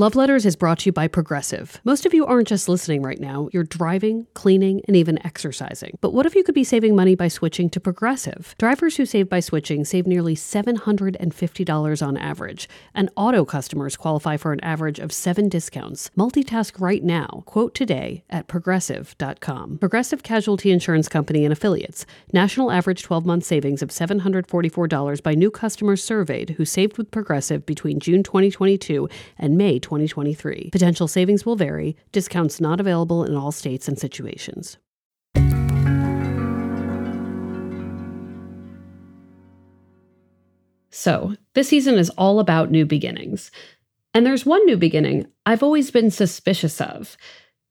Love Letters is brought to you by Progressive. Most of you aren't just listening right now. You're driving, cleaning, and even exercising. But what if you could be saving money by switching to Progressive? Drivers who save by switching save nearly $750 on average. And auto customers qualify for an average of 7 discounts. Multitask right now. Quote today at Progressive.com. Progressive Casualty Insurance Company and Affiliates. National average 12-month savings of $744 by new customers surveyed who saved with Progressive between June 2022 and May 2023. Potential savings will vary. Discounts not available in all states and situations. So, this season is all about new beginnings. And there's one new beginning I've always been suspicious of.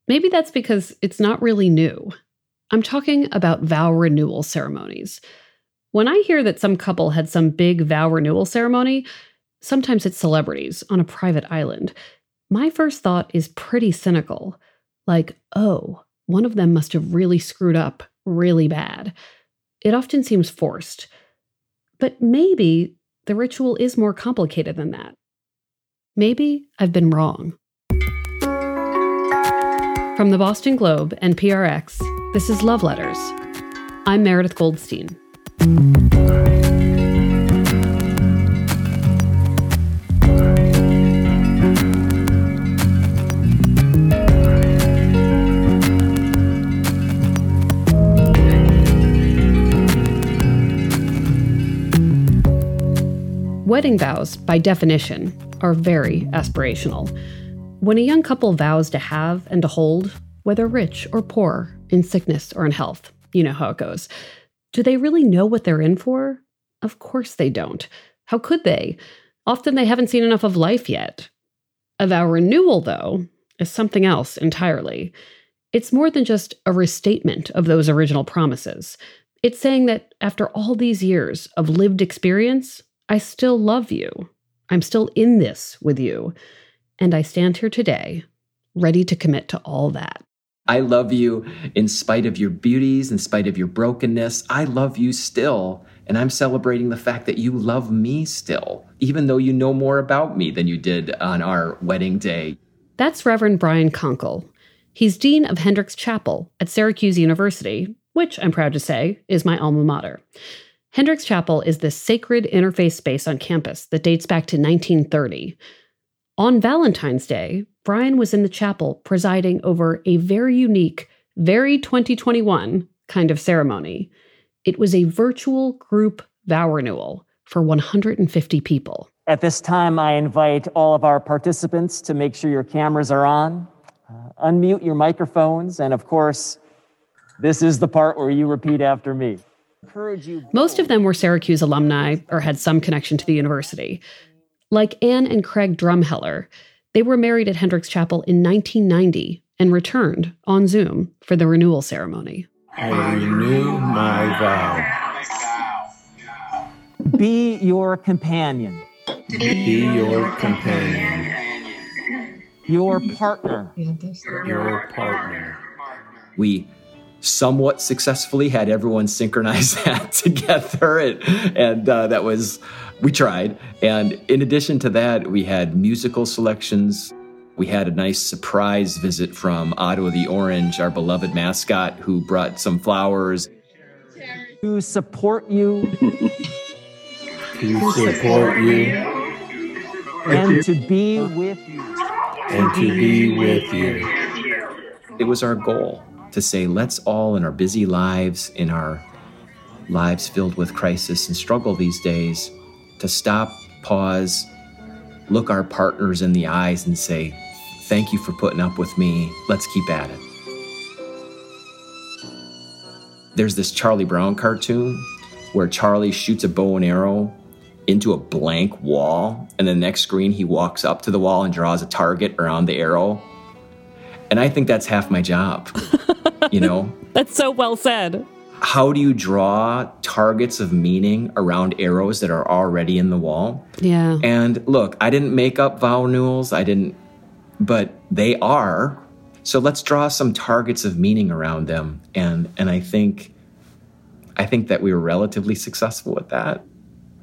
Maybe that's because it's not really new. I'm talking about vow renewal ceremonies. When I hear that some couple had some big vow renewal ceremony, sometimes it's celebrities on a private island, my first thought is pretty cynical. Like, oh, one of them must have really screwed up really bad. It often seems forced. But maybe the ritual is more complicated than that. Maybe I've been wrong. From the Boston Globe and PRX, this is Love Letters. I'm Meredith Goldstein. Wedding vows, by definition, are very aspirational. When a young couple vows to have and to hold, whether rich or poor, in sickness or in health, you know how it goes. Do they really know what they're in for? Of course they don't. How could they? Often they haven't seen enough of life yet. A vow renewal, though, is something else entirely. It's more than just a restatement of those original promises. It's saying that after all these years of lived experience, I still love you. I'm still in this with you. And I stand here today, ready to commit to all that. I love you in spite of your beauties, in spite of your brokenness. I love you still. And I'm celebrating the fact that you love me still, even though you know more about me than you did on our wedding day. That's Reverend Brian Conkle. He's Dean of Hendricks Chapel at Syracuse University, which I'm proud to say is my alma mater. Hendricks Chapel is this sacred interfaith space on campus that dates back to 1930. On Valentine's Day, Brian was in the chapel presiding over a very unique, very 2021 kind of ceremony. It was a virtual group vow renewal for 150 people. At this time, I invite all of our participants to make sure your cameras are on, unmute your microphones, and of course, this is the part where you repeat after me. Most of them were Syracuse alumni or had some connection to the university. Like Anne and Craig Drumheller, they were married at Hendricks Chapel in 1990 and returned on Zoom for the renewal ceremony. I renew my vow. Be your companion. Be your companion. Your partner. Your partner. We somewhat successfully had everyone synchronize that together. And that was, we tried. And in addition to that, we had musical selections. We had a nice surprise visit from Otto the Orange, our beloved mascot, who brought some flowers. To support you. To support you. And to be with you. And to be with you. It was our goal to say, let's all in our busy lives, in our lives filled with crisis and struggle these days, to stop, pause, look our partners in the eyes and say, thank you for putting up with me. Let's keep at it. There's this Charlie Brown cartoon where Charlie shoots a bow and arrow into a blank wall, and the next screen he walks up to the wall and draws a target around the arrow. And I think that's half my job, you know? That's so well said. How do you draw targets of meaning around arrows that are already in the wall? Yeah. And look, I didn't make up vow renewals. But they are. So let's draw some targets of meaning around them. And I think that we were relatively successful with that.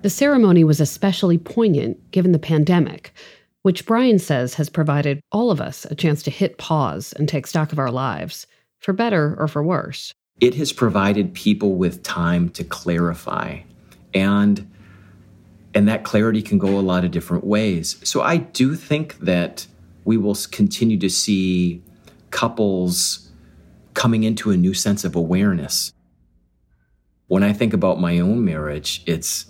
The ceremony was especially poignant given the pandemic. which Brian says has provided all of us a chance to hit pause and take stock of our lives, for better or for worse. It has provided people with time to clarify, and that clarity can go a lot of different ways. So I do think that we will continue to see couples coming into a new sense of awareness. When I think about my own marriage, it's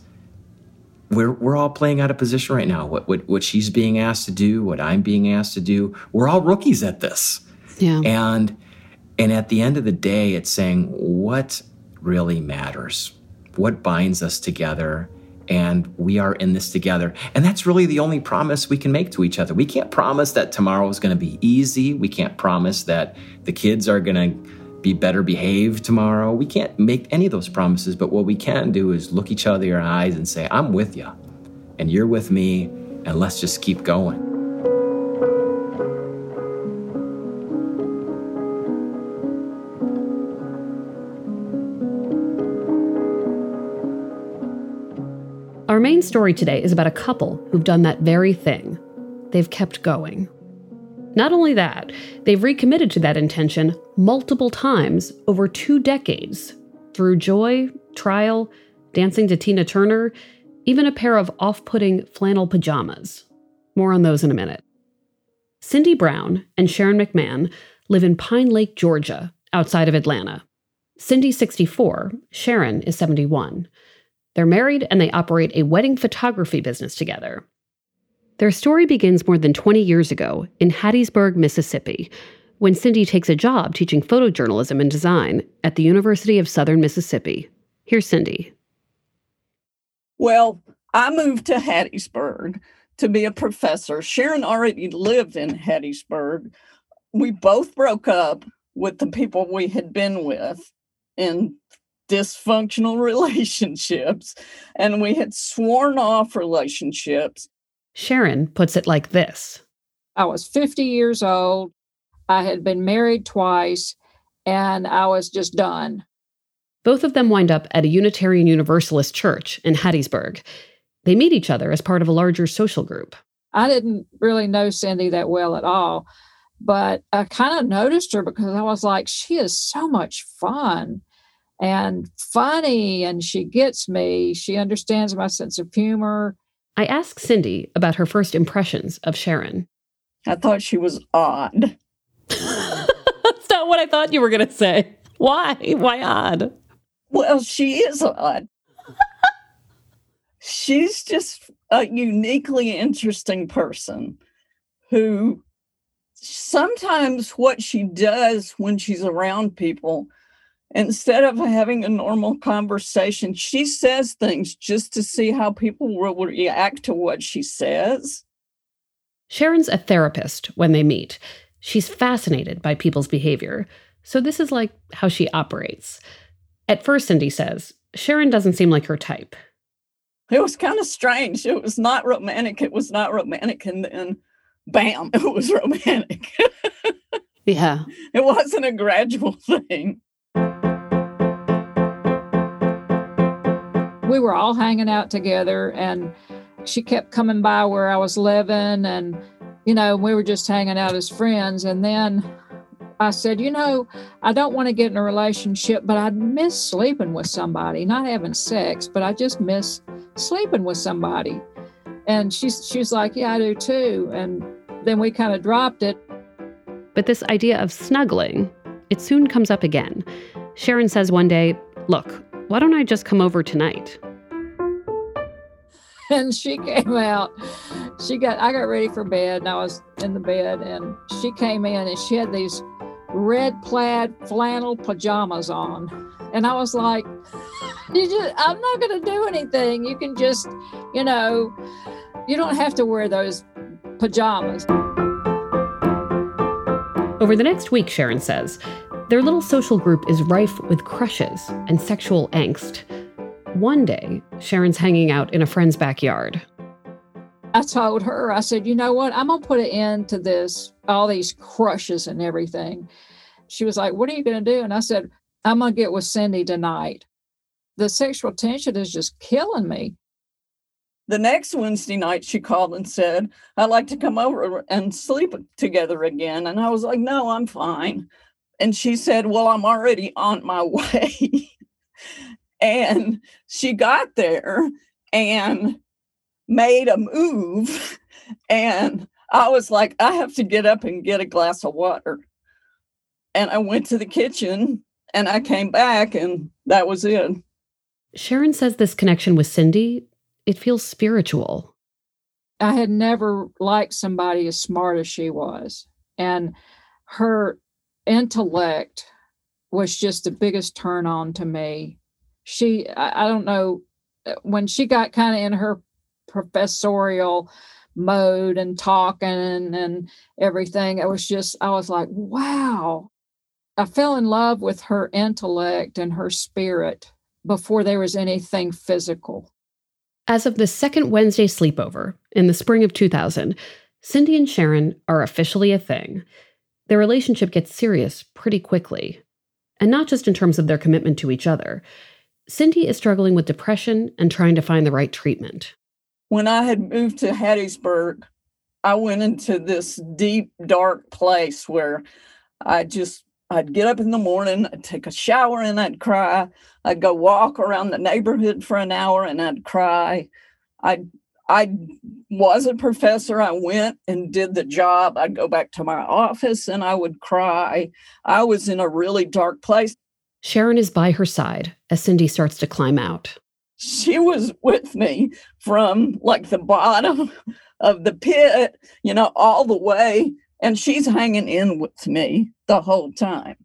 we're all playing out of position right now. What she's being asked to do, what I'm being asked to do, we're all rookies at this. Yeah. And at the end of the day, it's saying what really matters, what binds us together, and we are in this together. And that's really the only promise we can make to each other. We can't promise that tomorrow is going to be easy. We can't promise that the kids are going to be better behaved tomorrow. We can't make any of those promises. But what we can do is look each other in the eyes and say, I'm with you, and you're with me, and let's just keep going. Our main story today is about a couple who've done that very thing. They've kept going. Not only that, they've recommitted to that intention multiple times over 2 decades, through joy, trial, dancing to Tina Turner, even a pair of off-putting flannel pajamas. More on those in a minute. Cindy Brown and Sharon McMahon live in Pine Lake, Georgia, outside of Atlanta. Cindy's 64, Sharon is 71. They're married, and they operate a wedding photography business together. Their story begins more than 20 years ago in Hattiesburg, Mississippi, when Cindy takes a job teaching photojournalism and design at the University of Southern Mississippi. Here's Cindy. Well, I moved to Hattiesburg to be a professor. Sharon already lived in Hattiesburg. We both broke up with the people we had been with in dysfunctional relationships, and we had sworn off relationships. Sharon puts it like this. I was 50 years old. I had been married twice, and I was just done. Both of them wind up at a Unitarian Universalist church in Hattiesburg. They meet each other as part of a larger social group. I didn't really know Cindy that well at all, but I kind of noticed her because I was like, she is so much fun and funny, and she gets me. She understands my sense of humor. I asked Cindy about her first impressions of Sharon. I thought she was odd. That's not what I thought you were going to say. Why? Why odd? Well, she is odd. She's just a uniquely interesting person who sometimes what she does when she's around people, instead of having a normal conversation, she says things just to see how people will react to what she says. Sharon's a therapist when they meet. She's fascinated by people's behavior. So this is like how she operates. At first, Cindy says, Sharon doesn't seem like her type. It was kind of strange. It was not romantic. It was not romantic. And then, bam, it was romantic. Yeah. It wasn't a gradual thing. We were all hanging out together, and she kept coming by where I was living, and, you know, we were just hanging out as friends. And then I said, you know, I don't want to get in a relationship, but I miss sleeping with somebody, not having sex, but I just miss sleeping with somebody. And she's like, yeah, I do too. And then we kind of dropped it. But this idea of snuggling, it soon comes up again. Sharon says one day, look, why don't I just come over tonight? And she came out. I got ready for bed, and I was in the bed, and she came in, and she had these red plaid flannel pajamas on. And I was like, I'm not going to do anything. You can just, you know, you don't have to wear those pajamas. Over the next week, Sharon says, their little social group is rife with crushes and sexual angst. One day, Sharon's hanging out in a friend's backyard. I told her, I said, you know what? I'm going to put an end to this, all these crushes and everything. She was like, what are you going to do? And I said, I'm going to get with Cindy tonight. The sexual tension is just killing me. The next Wednesday night, she called and said, I'd like to come over and sleep together again. And I was like, no, I'm fine. And she said, well, I'm already on my way. And she got there and made a move. And I was like, I have to get up and get a glass of water. And I went to the kitchen and I came back and that was it. Sharon says this connection with Cindy, it feels spiritual. I had never liked somebody as smart as she was. And her intellect was just the biggest turn on to me. She, I don't know, when she got kind of in her professorial mode and talking and everything, it was just, I was like, wow. I fell in love with her intellect and her spirit before there was anything physical. As of the second Wednesday sleepover in the spring of 2000, Cindy and Sharon are officially a thing. Their relationship gets serious pretty quickly, and not just in terms of their commitment to each other. Cindy is struggling with depression and trying to find the right treatment. When I had moved to Hattiesburg, I went into this deep, dark place where I'd get up in the morning, I'd take a shower and I'd cry. I'd go walk around the neighborhood for an hour and I'd cry. I was a professor. I went and did the job. I'd go back to my office and I would cry. I was in a really dark place. Sharon is by her side as Cindy starts to climb out. She was with me from like the bottom of the pit, all the way. And she's hanging in with me the whole time.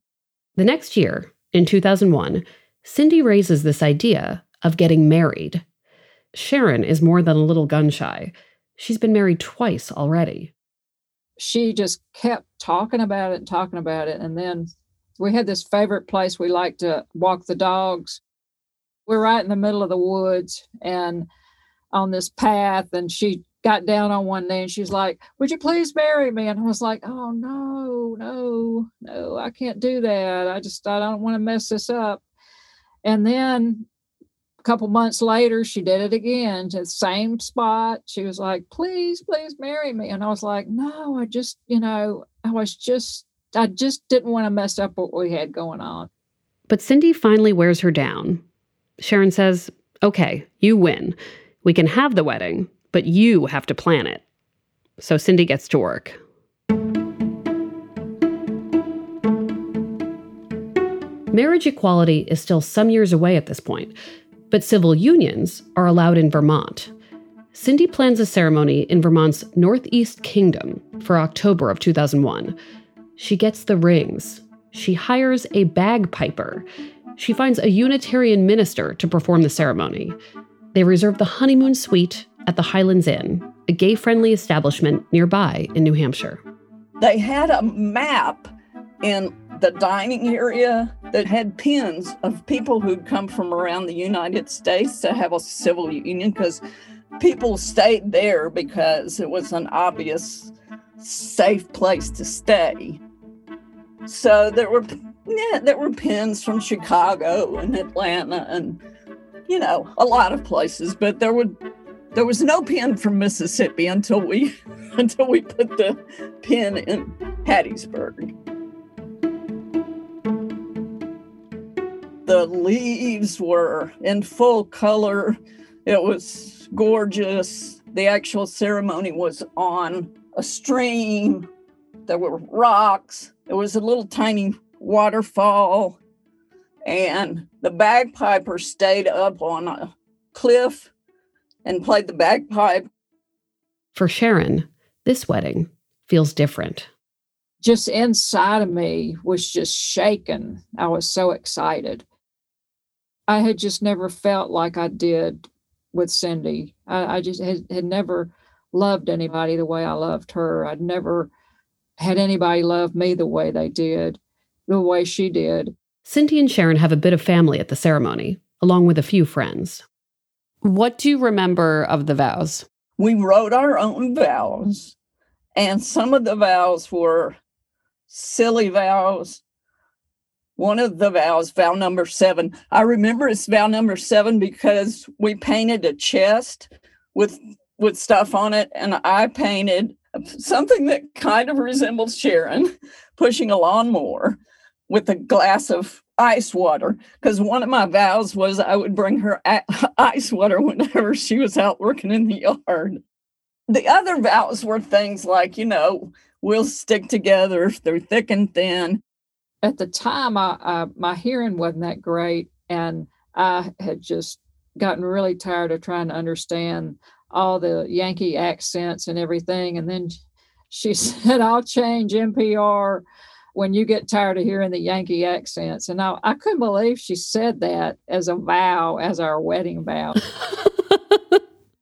The next year, in 2001, Cindy raises this idea of getting married. Sharon is more than a little gun shy. She's been married twice already. She just kept talking about it. And then we had this favorite place we liked to walk the dogs. We're right in the middle of the woods and on this path. And she got down on one knee and she's like, would you please marry me? And I was like, oh, no, I can't do that. I don't want to mess this up. And then a couple months later, she did it again, to the same spot. She was like, please marry me. And I was like, no, I just didn't want to mess up what we had going on. But Cindy finally wears her down. Sharon says, okay, you win. We can have the wedding, but you have to plan it. So Cindy gets to work. Marriage equality is still some years away at this point, but civil unions are allowed in Vermont. Cindy plans a ceremony in Vermont's Northeast Kingdom for October of 2001. She gets the rings. She hires a bagpiper. She finds a Unitarian minister to perform the ceremony. They reserve the honeymoon suite at the Highlands Inn, a gay-friendly establishment nearby in New Hampshire. They had a map in the dining area that had pins of people who'd come from around the United States to have a civil union, because people stayed there because it was an obvious, safe place to stay. So there were pins from Chicago and Atlanta and, a lot of places, but there was no pin from Mississippi until we put the pin in Hattiesburg. The leaves were in full color. It was gorgeous. The actual ceremony was on a stream. There were rocks. It was a little tiny waterfall. And the bagpiper stayed up on a cliff and played the bagpipe. For Sharon, this wedding feels different. Just inside of me was just shaken. I was so excited. I had just never felt like I did with Cindy. I just had never loved anybody the way I loved her. I'd never had anybody love me the way they did, the way she did. Cindy and Sharon have a bit of family at the ceremony, along with a few friends. What do you remember of the vows? We wrote our own vows, and some of the vows were silly vows. One of the vows, vow number 7, I remember it's vow number 7 because we painted a chest with stuff on it, and I painted something that kind of resembles Sharon pushing a lawnmower with a glass of ice water, because one of my vows was I would bring her ice water whenever she was out working in the yard. The other vows were things like, you know, we'll stick together through thick and thin. At the time, my hearing wasn't that great, and I had just gotten really tired of trying to understand all the Yankee accents and everything. And then she said, I'll change NPR when you get tired of hearing the Yankee accents. And I couldn't believe she said that as a vow, as our wedding vow.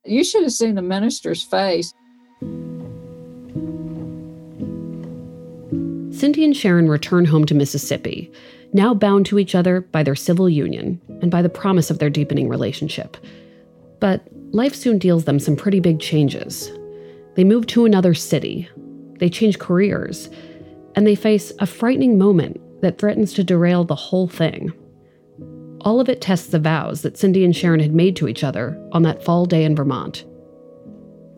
You should have seen the minister's face. Cindy and Sharon return home to Mississippi, now bound to each other by their civil union and by the promise of their deepening relationship. But life soon deals them some pretty big changes. They move to another city, they change careers, and they face a frightening moment that threatens to derail the whole thing. All of it tests the vows that Cindy and Sharon had made to each other on that fall day in Vermont.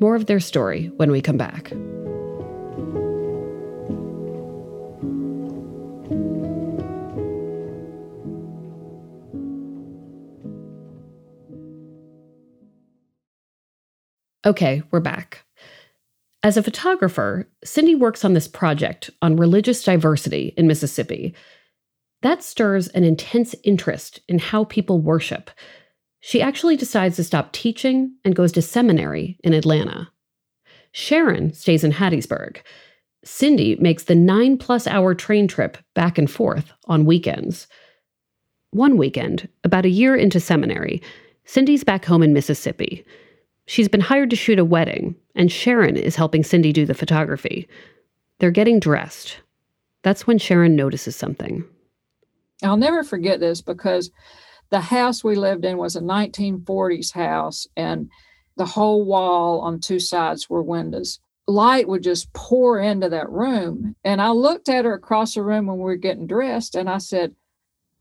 More of their story when we come back. Okay, we're back. As a photographer, Cindy works on this project on religious diversity in Mississippi. That stirs an intense interest in how people worship. She actually decides to stop teaching and goes to seminary in Atlanta. Sharon stays in Hattiesburg. Cindy makes the 9-plus hour train trip back and forth on weekends. One weekend, about a year into seminary, Cindy's back home in Mississippi. She's been hired to shoot a wedding, and Sharon is helping Cindy do the photography. They're getting dressed. That's when Sharon notices something. I'll never forget this because the house we lived in was a 1940s house, and the whole wall on two sides were windows. Light would just pour into that room. And I looked at her across the room when we were getting dressed, and I said,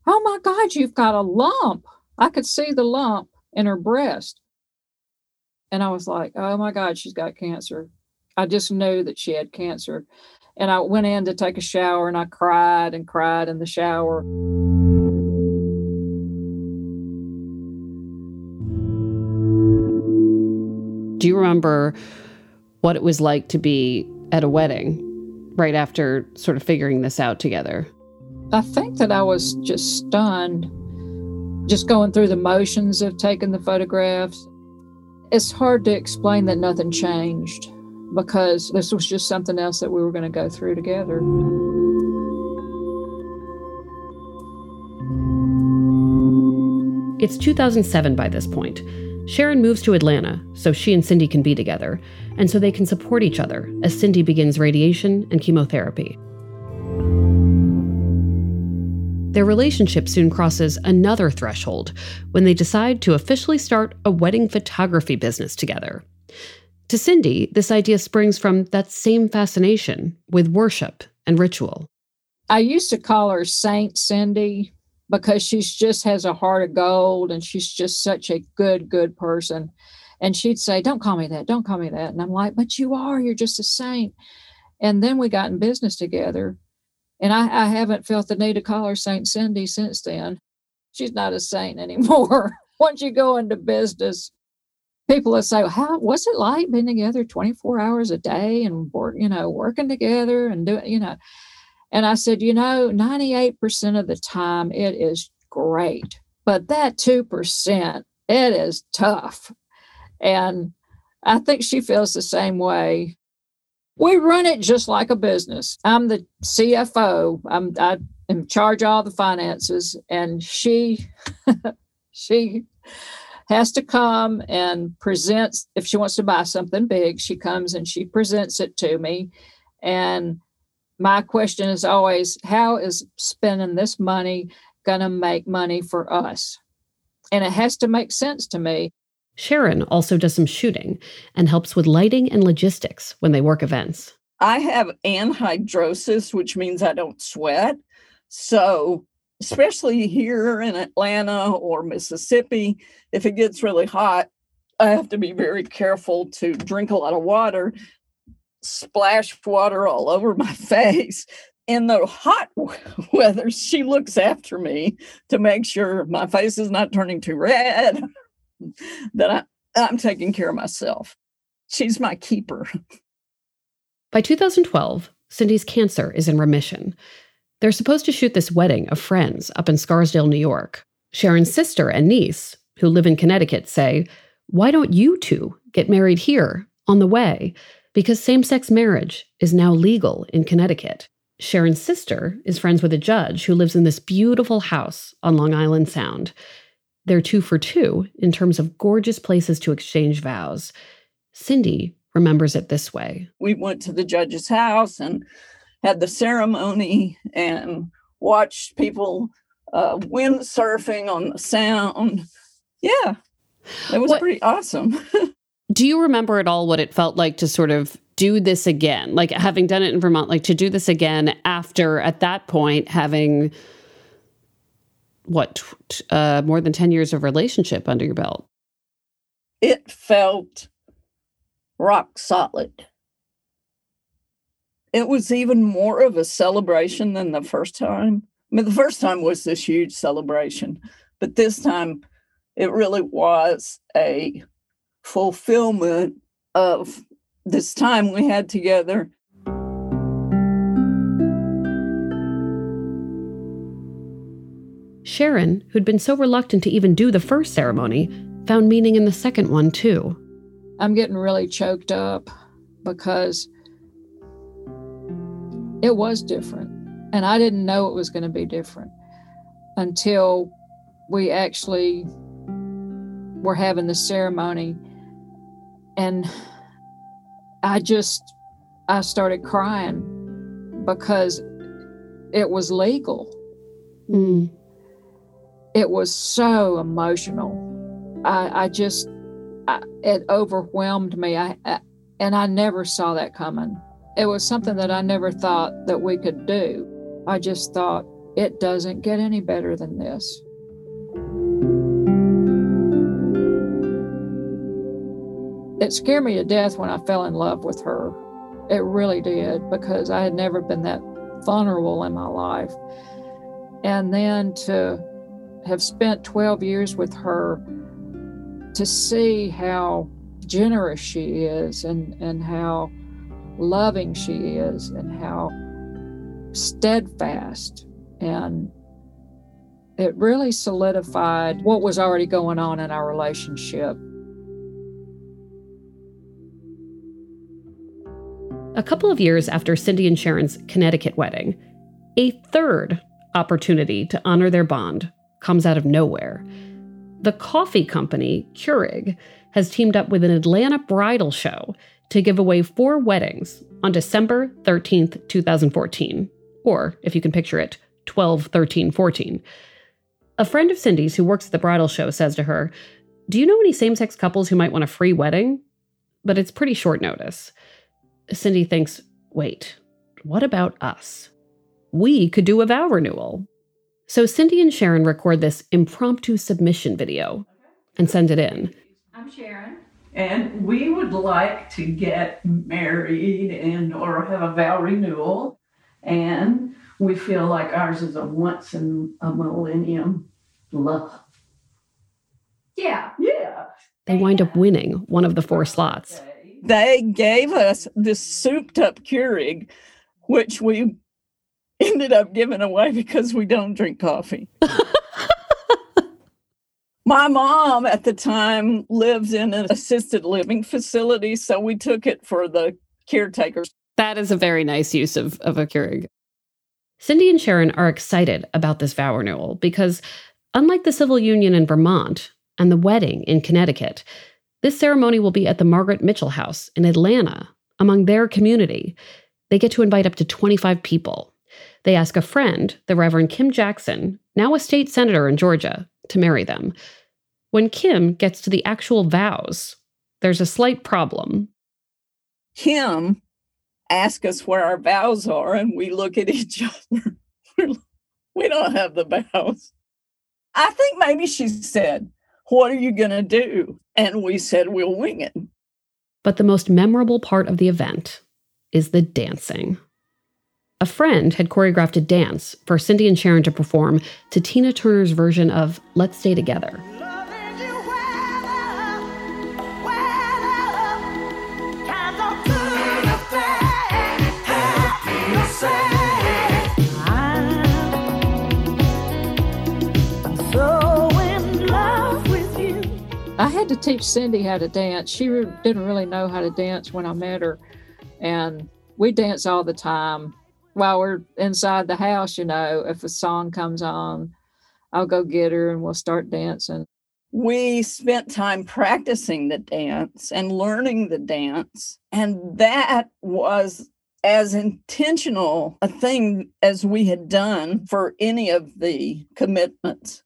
"Oh my God, you've got a lump." I could see the lump in her breast. And I was like, oh my God, she's got cancer. I just knew that she had cancer. And I went in to take a shower, and I cried and cried in the shower. Do you remember what it was like to be at a wedding right after sort of figuring this out together? I think that I was just stunned, just going through the motions of taking the photographs. It's hard to explain that nothing changed because this was just something else that we were going to go through together. It's 2007 by this point. Sharon moves to Atlanta so she and Cindy can be together, and so they can support each other as Cindy begins radiation and chemotherapy. Their relationship soon crosses another threshold when they decide to officially start a wedding photography business together. To Cindy, this idea springs from that same fascination with worship and ritual. I used to call her Saint Cindy because she just has a heart of gold, and she's just such a good, good person. And she'd say, "Don't call me that, don't call me that." And I'm like, "But you are, you're just a saint." And then we got in business together. And I haven't felt the need to call her Saint Cindy since then. She's not a saint anymore. Once you go into business, people will say, "What's it like being together 24 hours a day and working together and doing?" And I said, 98% of the time it is great, but that 2%, it is tough. And I think she feels the same way. We run it just like a business. I'm the CFO. I'm in charge of all the finances. And she has to come and presents. If she wants to buy something big, she comes and she presents it to me. And my question is always, how is spending this money going to make money for us? And it has to make sense to me. Sharon also does some shooting and helps with lighting and logistics when they work events. I have anhydrosis, which means I don't sweat. So especially here in Atlanta or Mississippi, if it gets really hot, I have to be very careful to drink a lot of water, splash water all over my face. In the hot weather, she looks after me to make sure my face is not turning too red, that I'm taking care of myself. She's my keeper. By 2012, Cindy's cancer is in remission. They're supposed to shoot this wedding of friends up in Scarsdale, New York. Sharon's sister and niece, who live in Connecticut, say, "Why don't you two get married here on the way?" Because same-sex marriage is now legal in Connecticut. Sharon's sister is friends with a judge who lives in this beautiful house on Long Island Sound. They're 2 for 2 in terms of gorgeous places to exchange vows. Cindy remembers it this way. We went to the judge's house and had the ceremony and watched people windsurfing on the Sound. Yeah, it was pretty awesome. Do you remember at all what it felt like to sort of do this again? Like, having done it in Vermont, like to do this again after, at that point, having, more than 10 years of relationship under your belt? It felt rock solid. It was even more of a celebration than the first time. I mean, the first time was this huge celebration, but this time it really was a fulfillment of this time we had together. Sharon, who'd been so reluctant to even do the first ceremony, found meaning in the second one, too. I'm getting really choked up because it was different. And I didn't know it was going to be different until we actually were having the ceremony. And I started crying because it was legal. Mm. It was so emotional. It overwhelmed me. And I never saw that coming. It was something that I never thought that we could do. I just thought, it doesn't get any better than this. It scared me to death when I fell in love with her. It really did, because I had never been that vulnerable in my life. And then to have spent 12 years with her, to see how generous she is and how loving she is and how steadfast. And it really solidified what was already going on in our relationship. A couple of years after Cindy and Sharon's Connecticut wedding, a third opportunity to honor their bond comes out of nowhere. The coffee company, Keurig, has teamed up with an Atlanta bridal show to give away 4 weddings on December 13th, 2014, or, if you can picture it, 12/13/14. A friend of Cindy's who works at the bridal show says to her, "Do you know any same-sex couples who might want a free wedding?" But it's pretty short notice. Cindy thinks, wait, what about us? We could do a vow renewal. So Cindy and Sharon record this impromptu submission video and send it in. I'm Sharon. And we would like to get married and or have a vow renewal. And we feel like ours is a once in a millennium love. Yeah. Yeah. They wind up winning one of the 4 slots. They gave us this souped-up Keurig, which we ended up giving away because we don't drink coffee. My mom at the time lived in an assisted living facility, so we took it for the caretakers. That is a very nice use of a Keurig. Cindy and Sharon are excited about this vow renewal because, unlike the civil union in Vermont and the wedding in Connecticut, this ceremony will be at the Margaret Mitchell House in Atlanta, among their community. They get to invite up to 25 people. They ask a friend, the Reverend Kim Jackson, now a state senator in Georgia, to marry them. When Kim gets to the actual vows, there's a slight problem. Kim asks us where our vows are, and we look at each other. We don't have the vows. I think maybe she said, what are you going to do? And we said, we'll wing it. But the most memorable part of the event is the dancing. A friend had choreographed a dance for Cindy and Sharon to perform to Tina Turner's version of Let's Stay Together. I had to teach Cindy how to dance. She didn't really know how to dance when I met her. And we dance all the time while we're inside the house, you know. If a song comes on, I'll go get her and we'll start dancing. We spent time practicing the dance and learning the dance. And that was as intentional a thing as we had done for any of the commitments.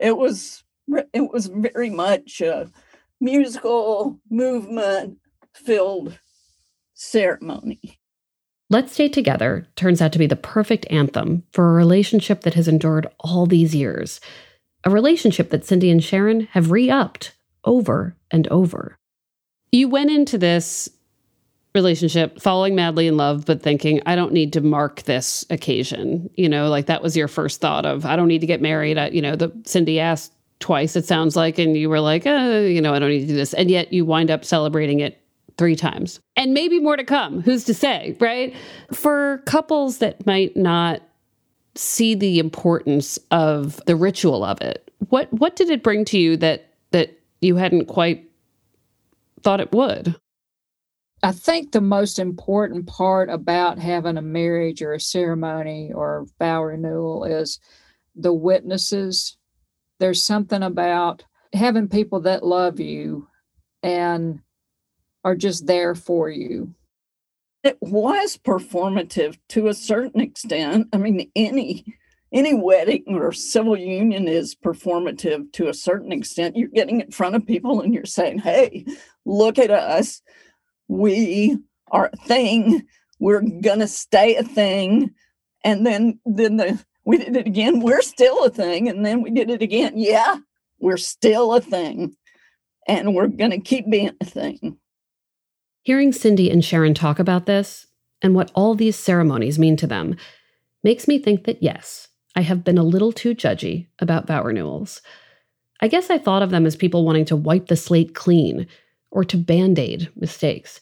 It was very much a musical, movement-filled ceremony. Let's Stay Together turns out to be the perfect anthem for a relationship that has endured all these years, a relationship that Cindy and Sharon have re-upped over and over. You went into this relationship falling madly in love, but thinking, I don't need to mark this occasion. You know, like that was your first thought of, I don't need to get married. Cindy asked twice, it sounds like, and you were like, I don't need to do this. And yet you wind up celebrating it 3 times. And maybe more to come. Who's to say, right? For couples that might not see the importance of the ritual of it, what did it bring to you that you hadn't quite thought it would? I think the most important part about having a marriage or a ceremony or vow renewal is the witnesses. There's something about having people that love you and are just there for you. It was performative to a certain extent. I mean, any wedding or civil union is performative to a certain extent. You're getting in front of people and you're saying, hey, look at us. We are a thing. We're going to stay a thing. And then we did it again. We're still a thing. And then we did it again. Yeah, we're still a thing. And we're going to keep being a thing. Hearing Cindy and Sharon talk about this and what all these ceremonies mean to them makes me think that, yes, I have been a little too judgy about vow renewals. I guess I thought of them as people wanting to wipe the slate clean or to Band-Aid mistakes,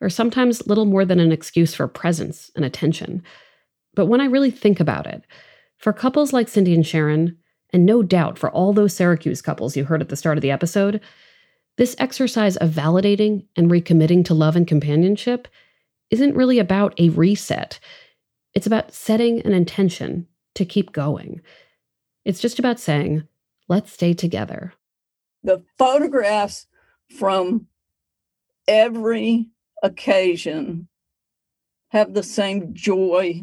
or sometimes little more than an excuse for presence and attention. But when I really think about it, for couples like Cindy and Sharon, and no doubt for all those Syracuse couples you heard at the start of the episode, this exercise of validating and recommitting to love and companionship isn't really about a reset. It's about setting an intention to keep going. It's just about saying, let's stay together. The photographs from every occasion have the same joy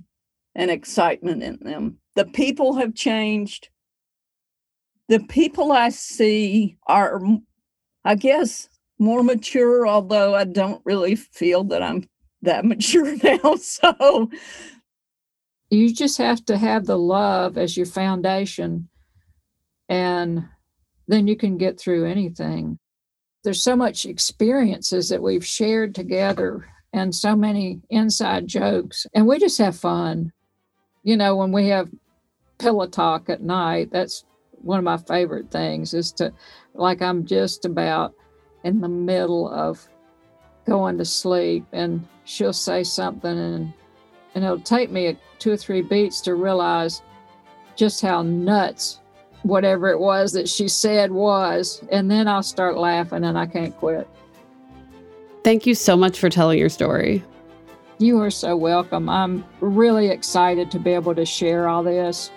and excitement in them. The people have changed. The people I see are, I guess, more mature, although I don't really feel that I'm that mature now. So you just have to have the love as your foundation, and then you can get through anything. There's so much experiences that we've shared together and so many inside jokes. And we just have fun. You know, when we have pillow talk at night, that's one of my favorite things, is to, like, I'm just about in the middle of going to sleep and she'll say something and it'll take me 2 or 3 beats to realize just how nuts whatever it was that she said was, and then I'll start laughing and I can't quit. Thank you so much for telling your story. You are so welcome. I'm really excited to be able to share all this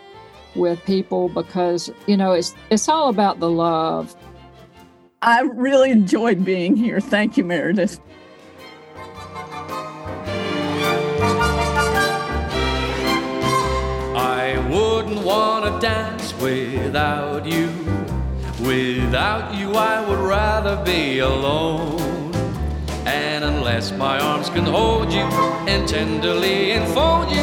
with people because, you know, it's all about the love. I really enjoyed being here. Thank you, Meredith. I wouldn't want to dance without you. Without you, I would rather be alone. And unless my arms can hold you and tenderly enfold you,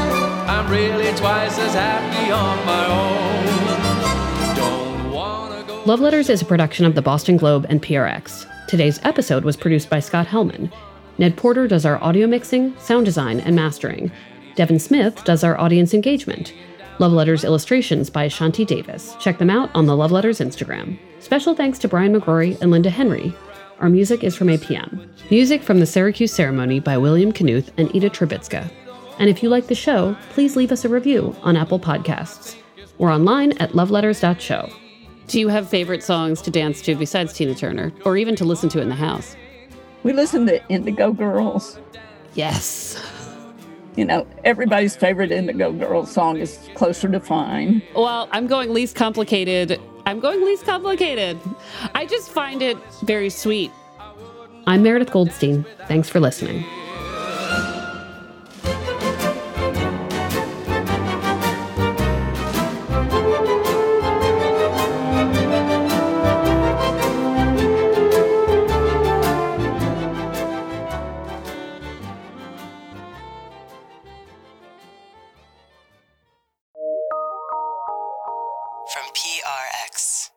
I'm really twice as happy on my own. Don't want to go. Love Letters is a production of the Boston Globe and PRX. Today's episode was produced by Scott Hellman. Ned Porter does our audio mixing, sound design, and mastering. Devin Smith does our audience engagement. Love Letters illustrations by Ashanti Davis. Check them out on the Love Letters Instagram. Special thanks to Brian McGrory and Linda Henry. Our music is from APM. Music from the Syracuse Ceremony by William Knuth and Ida Trubitska. And if you like the show, please leave us a review on Apple Podcasts. We're online at loveletters.show. Do you have favorite songs to dance to besides Tina Turner, or even to listen to in the house? We listen to Indigo Girls. Yes. You know, everybody's favorite Indigo Girls song is Closer to Fine. Well, I'm going least complicated. I just find it very sweet. I'm Meredith Goldstein. Thanks for listening. From PRX.